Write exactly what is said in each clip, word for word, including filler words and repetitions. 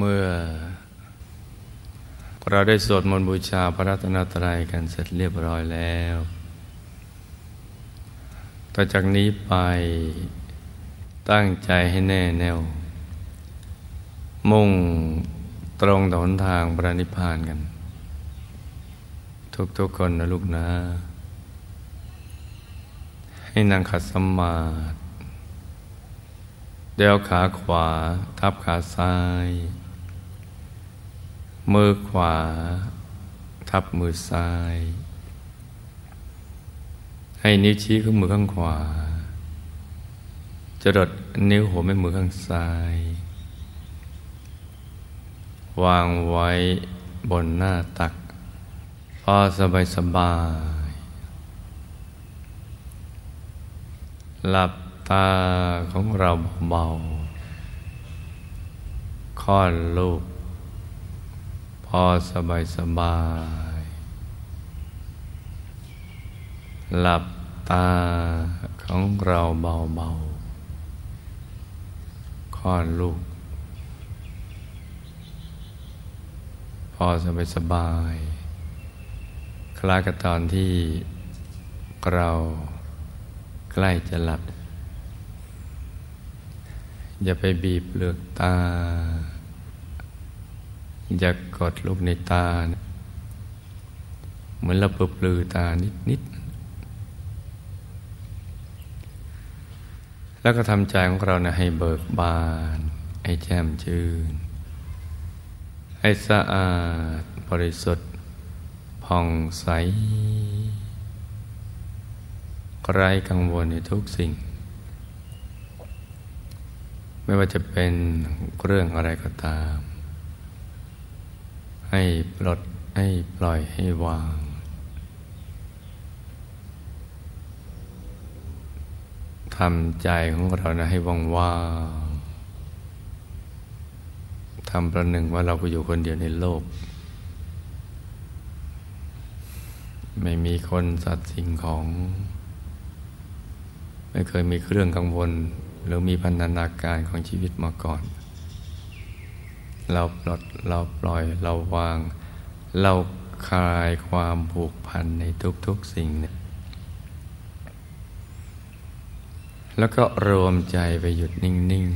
เมื่อเราได้สวดมนต์บูชาพระรัตนตรัยกันเสร็จเรียบร้อยแล้วต่อจากนี้ไปตั้งใจให้แน่แน่วมุ่งตรงต่อหนทางพระนิพพานกันทุกๆคนนะลูกนะให้นั่งขัดสมาธิเดี่ยวขาขวาทับขาซ้ายมือขวาทับมือซ้ายให้นิ้วชี้ข้างมือข้างขวาจรดนิ้วหัวแม่มือข้างซ้ายวางไว้บนหน้าตักพอสบายสบายหลับตาของเราเบาๆค่อนลูกพอสบายสบายหลับตาของเราเบาๆค่อนลูกพอสบายสบายคล้ายกับตอนที่เราใกล้จะหลับอย่าไปบีบเปลือกตาอย่ากดลูกในตาเหมือนเราเปลือยตานิดๆแล้วก็ทำใจของเรานะให้เบิกบานให้แจ่มชื่นให้สะอาดบริสุทธิ์ผ่องใสไร้กังวลในทุกสิ่งไม่ว่าจะเป็นเรื่องอะไรก็ตามให้ปลดให้ปล่อยให้วางทำใจของเรานะให้ว่างๆทำประหนึ่งว่าเราก็อยู่คนเดียวในโลกไม่มีคนสัตว์สิ่งของไม่เคยมีเครื่องกังวลหรือมีพันธนาการของชีวิตมาก่อนเราปลดเราปล่อยเราวางเราคลายความผูกพันในทุกๆสิ่งเนี่ยแล้วก็รวมใจไปหยุดนิ่ง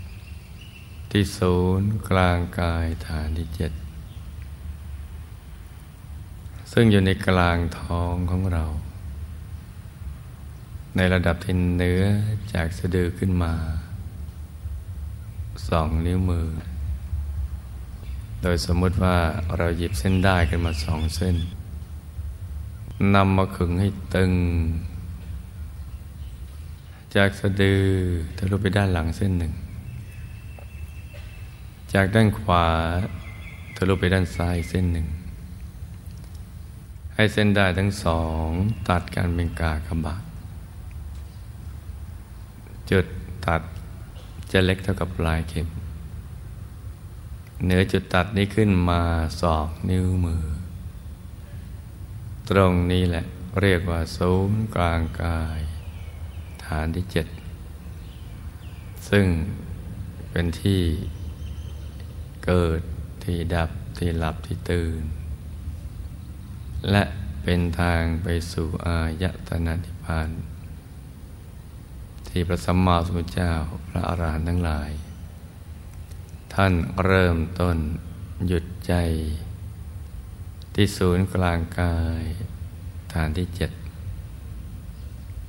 ๆที่ศูนย์กลางกายฐานที่เจ็ดซึ่งอยู่ในกลางท้องของเราในระดับที่เนื้อจากสะดือขึ้นมาสองนิ้วมือโดยสมมติว่าเราหยิบเส้นด้ายขึ้นมาสองเส้นนำมาขึงให้ตึงจากสะดือทะลุไปด้านหลังเส้นหนึ่งจากด้านขวาทะลุไปด้านซ้ายเส้นหนึ่งให้เส้นด้ายทั้งสองตัดกันเป็นกากบาทจุดตัดจะเล็กเท่ากับปลายเข็มเหนือจุดตัดนี้ขึ้นมาสองนิ้วมือตรงนี้แหละเรียกว่าศูนย์กลางกายฐานที่เจ็ดซึ่งเป็นที่เกิดที่ดับที่หลับที่ตื่นและเป็นทางไปสู่อายตนะนิพพานที่พระสัมมาสัมพุทธเจ้าพระอรหันต์ทั้งหลายท่านเริ่มต้นหยุดใจที่ศูนย์กลางกายฐานที่เจ็ด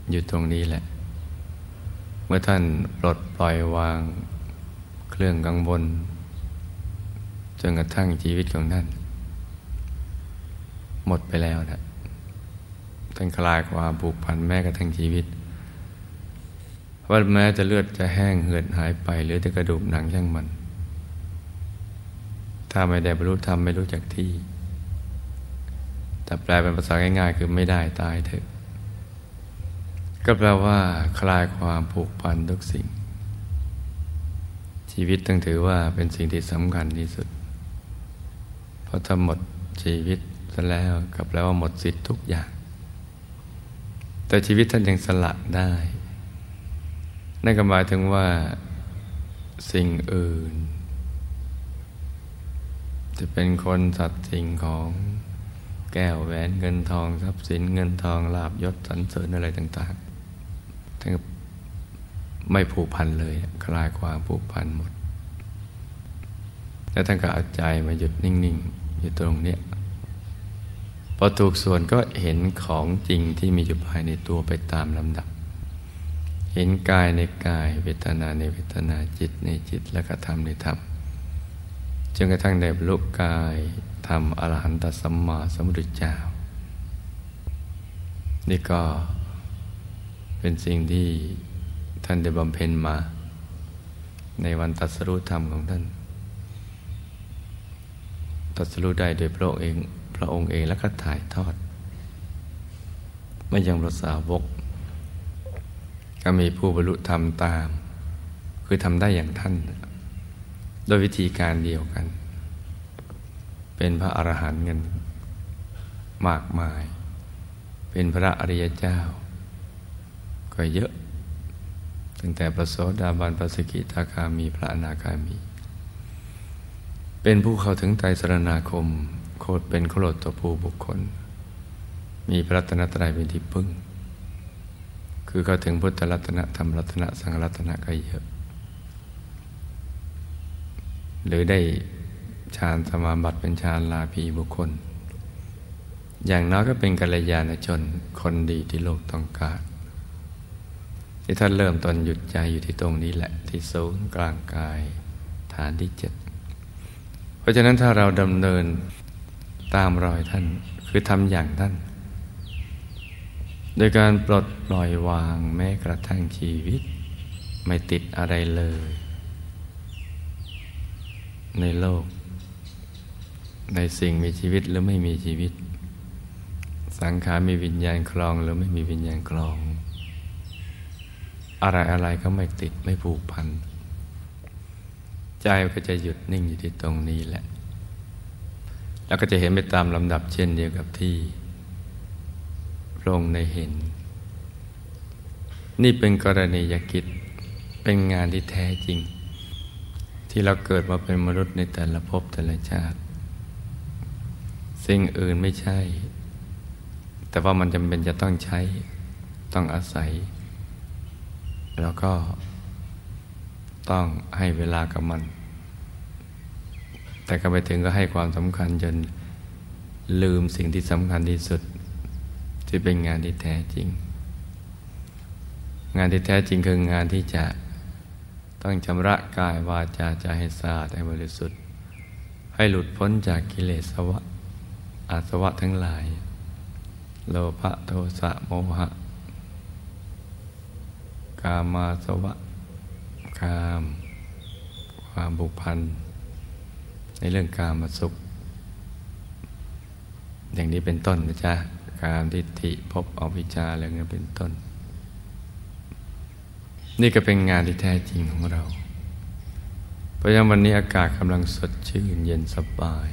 อยู่ตรงนี้แหละเมื่อท่านปลดปล่อยวางเครื่องกังวลจนกระทั่งชีวิตของท่านหมดไปแล้วนะท่านคลายความผูกพันแม้กระทั่งชีวิตว่าแม้จะเลือดจะแห้งเหือดหายไปหรือจะกระดูกหนังช่างมันถ้าไม่ได้บรรลุธรรมไม่รู้จักที่แต่แปลเป็นภาษาง่ายๆคือไม่ได้ตายเถอะก็แปลว่าคลายความผูกพันทุกสิ่งชีวิตต้องถือว่าเป็นสิ่งที่สำคัญที่สุดเพราะถ้าหมดชีวิตซะแล้วก็แปลว่าหมดสิทธิ์ทุกอย่างแต่ชีวิตท่านยังสละได้นั่นก็หมายถึงว่าสิ่งอื่น จะเป็นคนสัตว์สิ่งของแก้วแหวนเงินทองทรัพย์สินเงินทองลาภยศสรรเสริญอะไรต่างๆท่านก็ไม่ผูกพันเลยคลายความผูกพันหมดแล้วท่านก็เอาใจมาหยุดนิ่งๆอยู่ตรงเนี้ยพอถูกส่วนก็เห็นของจริงที่มีอยู่ภายในตัวไปตามลำดับเห็นกายในกายเวทนาในเวทนาจิตในจิตและก็ธรรมในธรรมจนกระทั่งได้บรรลุกายธรรมอรหันตสัมมาสัมพุทธเจ้านี่ก็เป็นสิ่งที่ท่านได้บำเพ็ญมาในวันตรัสรู้ธรรมของท่านตรัสรู้ได้โดยพระองค์เองพระองค์เองแล้วก็ถ่ายทอดไม่ยังพระสาวกก็มีผู้บรรลุธรรมตามคือทำได้อย่างท่านโดยวิธีการเดียวกันเป็นพระอรหันต์กันมากมายเป็นพระอริยเจ้าก็เยอะตั้งแต่พระโสดาบันพระสกิทาคามีพระอนาคามีเป็นผู้เข้าถึงไตรสรณาคมโคตรเป็นโคตรตัวผู้บุคคลมีพระรัตนตรัยเป็นที่พึ่งคือเข้าถึงพุทธรัตนะธรรมรัตนะสังฆรัตนะก็เยอะหรือได้ฌานสมาบัติเป็นฌานลาภีบุคคลอย่างน้อยก็เป็นกัลยาณชนคนดีที่โลกต้องการที่ท่านเริ่มต้นหยุดใจอยู่ที่ตรงนี้แหละที่ศูนย์กลางกายฐานที่เจ็ดเพราะฉะนั้นถ้าเราดำเนินตามรอยท่านคือทำอย่างท่านโดยการปลดปล่อยวางแม้กระทั่งชีวิตไม่ติดอะไรเลยในโลกในสิ่งมีชีวิตหรือไม่มีชีวิตสังขารมีวิญญาณคลองหรือไม่มีวิญญาณคลองอะไรอะไรก็ไม่ติดไม่ผูกพันใจก็จะหยุดนิ่งอยู่ที่ตรงนี้แหละแล้วก็จะเห็นไปตามลำดับเช่นเดียวกับที่พระองค์ได้เห็นนี่เป็นกรณียกิจเป็นงานที่แท้จริงที่เราเกิดมาเป็นมนุษย์ในแต่ละภพแต่ละชาติสิ่งอื่นไม่ใช่แต่ว่ามันจำเป็นจะต้องใช้ต้องอาศัยแล้วก็ต้องให้เวลากับมันแต่ก็ไปถึงก็ให้ความสำคัญจนลืมสิ่งที่สำคัญที่สุดที่เป็นงานที่แท้จริงงานที่แท้จริงคืองานที่จะต้องชำระกายวาจาใจให้สะอาดให้บริสุทธิ์ให้หลุดพ้นจากกิเลสวะอาสวะทั้งหลายโลภะโทสะโมหะกามาสวะกามความผูกพันในเรื่องกามสุขอย่างนี้เป็นต้นนะจ๊ะกามทิฏฐิภพอวิชชาอะไรเงี้ยเป็นต้นนี่ก็เป็นงานที่แท้จริงของเราเพราะฉะนั้นวันนี้อากาศกำลังสดชื่นเย็นสบาย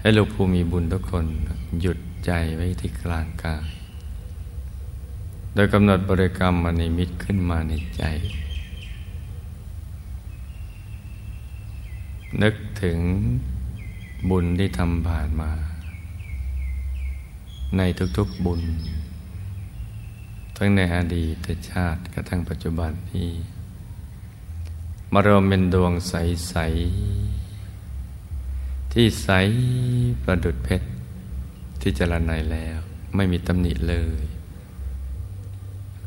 ให้ลูกผู้มีบุญทุกคนหยุดใจไว้ที่กลางกายโดยกำหนดบริกรรมมณิมิตขึ้นมาในใจนึกถึงบุญที่ทำผ่านมาในทุกๆบุญทั้งในอดีตชาติกระทั่งปัจจุบันนี้มารวมเป็นดวงใสๆที่ใสประดุจเพชรที่จรณัยแล้วไม่มีตำหนิเลย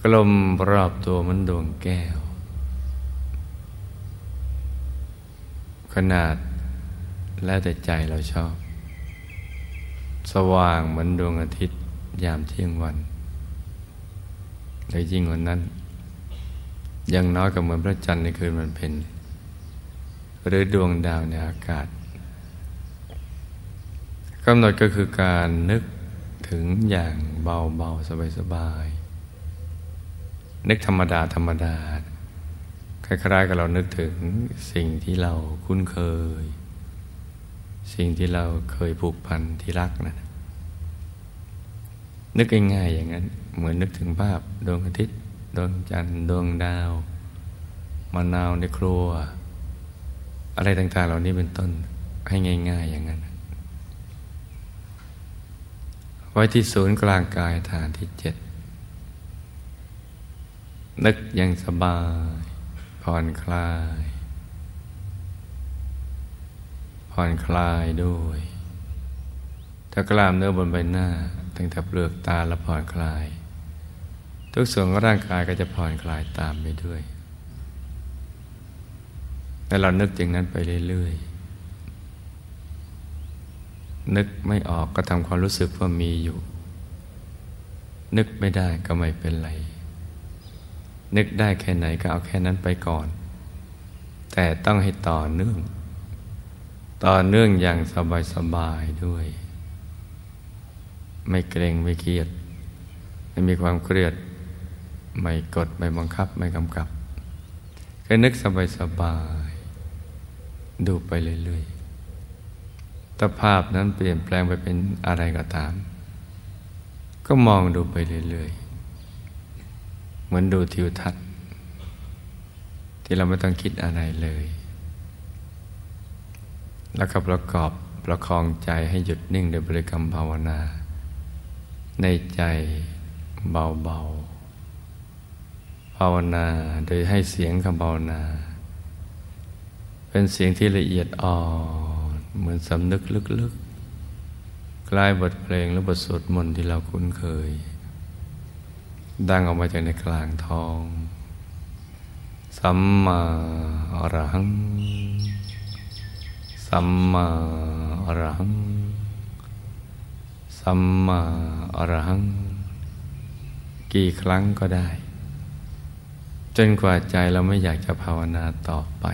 กลมรอบตัวเหมือนดวงแก้วขนาดแล้วแต่ใจเราชอบสว่างเหมือนดวงอาทิตย์ยามเที่ยงวันและยิ่งกว่านั้นยังน้อยก็เหมือนพระจันทร์ในคืนวันเพ็ญหรือดวงดาวในอากาศกำหนดก็คือการนึกถึงอย่างเบาๆสบายๆนึกธรรมดาธรรมดาคล้ายๆกับเรานึกถึงสิ่งที่เราคุ้นเคยสิ่งที่เราเคยผูกพันที่รักนะนึกง่ายๆอย่างนั้นเหมือนนึกถึงภาพดวงอาทิตย์ดวงจันทร์ดวงดาวมะนาวในครัวอะไรต่างๆเหล่านี้เป็นต้น ให้ง่ายๆอย่างนั้นไว้ที่ศูนย์กลางกายฐานที่เจ็ดนึกอย่างสบายผ่อนคลายผ่อนคลายด้วยถ้ากล้ามเนื้อบนใบหน้าตั้งแต่เปลือกตาละผ่อนคลายทุกส่วนของร่างกายก็จะผ่อนคลายตามไปด้วยแต่เรานึกอย่างนั้นไปเรื่อยๆนึกไม่ออกก็ทำความรู้สึกว่ามีอยู่นึกไม่ได้ก็ไม่เป็นไรนึกได้แค่ไหนก็เอาแค่นั้นไปก่อนแต่ต้องให้ต่อเนื่องต่อเนื่องอย่างสบายๆด้วยไม่เกรงไม่เครียดไม่มีความเครียดไม่กดไม่บังคับไม่กำกับแค่นึกสบายๆดูไปเรื่อยๆถ้าภาพนั้นเปลี่ยนแปลงไปเป็นอะไรก็ตามก็มองดูไปเรื่อยๆเหมือนดูทิวทัศน์ที่เราไม่ต้องคิดอะไรเลยแล้วก็ประกอบประคองใจให้หยุดนิ่งโดยบริกรรมภาวนาในใจเบาๆภาวนาโดยให้เสียงคำภาวนาเป็นเสียงที่ละเอียดอ่อนเหมือนสำนึกลึกๆคล้ายบทเพลงและบทสวดมนต์ที่เราคุ้นเคยดังออกมาจากในกลางท้องสัมมาอรหังสัมมาอรหังสัมมาอรหังกี่ครั้งก็ได้จนกว่าใจเราไม่อยากจะภาวนาต่อไป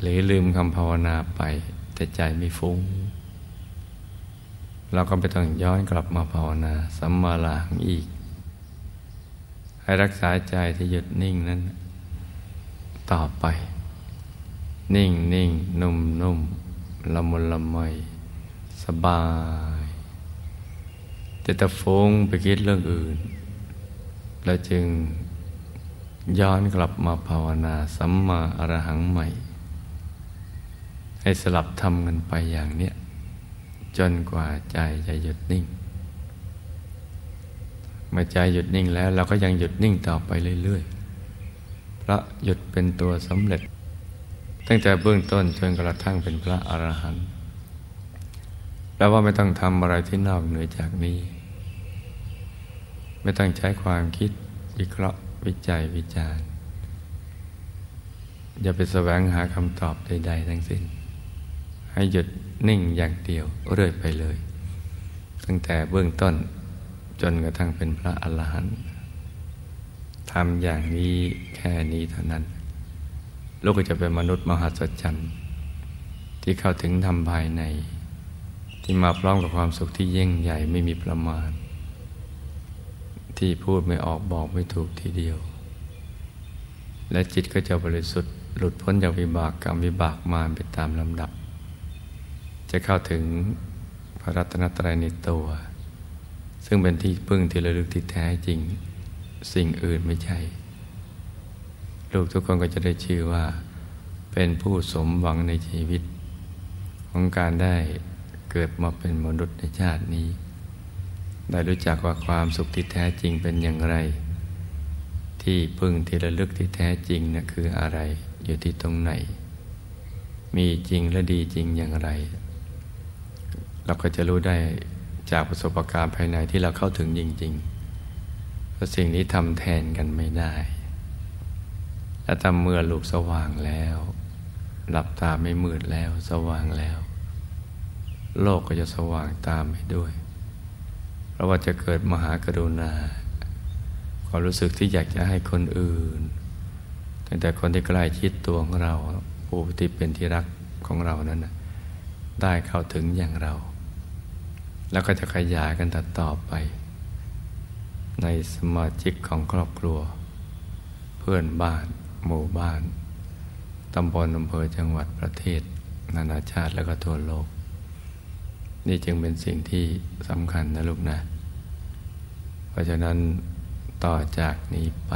หรือลืมคำภาวนาไปแต่ใจไม่ฟุ้งเราก็ไม่ต้องย้อนกลับมาภาวนาสัมมาอรหังอีกให้รักษาใจที่หยุดนิ่งนั้นต่อไปนิ่งนิ่งนุ่มนุ่มละมุนละไมสบายแต่ถ้าฟุ้งไปคิดเรื่องอื่นเราจึงย้อนกลับมาภาวนาสัมมาอรหังใหม่ให้สลับทำกันไปอย่างเนี้ยจนกว่าใจจะหยุดนิ่งเมื่อใจหยุดนิ่งแล้วเราก็ยังหยุดนิ่งต่อไปเรื่อยๆเพราะหยุดเป็นตัวสำเร็จตั้งแต่เบื้องต้นจนกระทั่งเป็นพระอรหันต์แปลว่าไม่ต้องทำอะไรที่นอกเหนือจากนี้ไม่ต้องใช้ความคิดวิเคราะห์วิจัยวิจารณ์อย่าไปแสวงหาคำตอบใดๆทั้งสิ้นให้หยุดนิ่งอย่างเดียวเรื่อยไปเลยตั้งแต่เบื้องต้นจนกระทั่งเป็นพระอรหันต์ทำอย่างนี้แค่นี้เท่านั้นลูกก็จะเป็นมนุษย์มหัศจรรย์ที่เข้าถึงธรรมภายในที่มาพร้อมกับความสุขที่ยิ่งใหญ่ไม่มีประมาณที่พูดไม่ออกบอกไม่ถูกทีเดียวและจิตก็จะบริสุทธิ์หลุดพ้นจากวิบากกรรมวิบากมารไปตามลำดับจะเข้าถึงพระรัตนตรัยในตัวซึ่งเป็นที่พึ่งที่ระลึกที่แท้จริงสิ่งอื่นไม่ใช่ลูกทุกคนก็จะได้ชื่อว่าเป็นผู้สมหวังในชีวิตของการได้เกิดมาเป็นมนุษย์ในชาตินี้ได้รู้จักว่าความสุขที่แท้จริงเป็นอย่างไรที่พึ่งที่ระลึกที่แท้จริงนะคืออะไรอยู่ที่ตรงไหนมีจริงและดีจริงอย่างไรเราก็จะรู้ได้จากประสบการณ์ภายในที่เราเข้าถึงจริงๆเพราะสิ่งนี้ทำแทนกันไม่ได้และถ้าเมื่อลูกสว่างแล้วหลับตาไม่มืดแล้วสว่างแล้วโลกก็จะสว่างตามไปด้วยเพราะว่าจะเกิดมหากรุณาความรู้สึกที่อยากจะให้คนอื่นตั้งแต่คนที่ใกล้ชิดตัวของเราผู้ที่เป็นที่รักของเรานั้นนะได้เข้าถึงอย่างเราแล้วก็จะขยายกันต่อไปในสมาชิกของครอบครัวเพื่อนบ้านหมู่บ้านตำบลอำเภอจังหวัดประเทศนานาชาติและก็ทั่วโลกนี่จึงเป็นสิ่งที่สำคัญนะลูกนะเพราะฉะนั้นต่อจากนี้ไป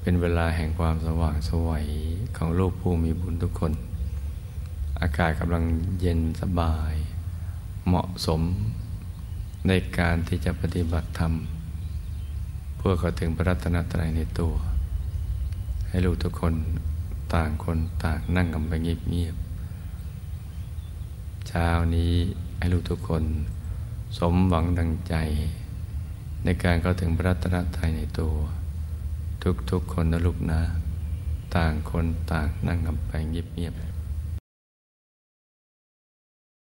เป็นเวลาแห่งความสว่างไสวของลูกผู้มีบุญทุกคน อากาศกำลังเย็นสบายเหมาะสมในการที่จะปฏิบัติธรรมเพื่อเข้าถึงพระรัตนตรัยในตัวให้ลูกทุกคนต่างคนต่างนั่งกันไปเงียบๆเช้านี้ให้ลูกทุกคนสมหวังดังใจในการเข้าถึงพระรัตนตรัยในตัวทุกๆคนนะลูกนะต่างคนต่างนั่งกันไปเงียบๆ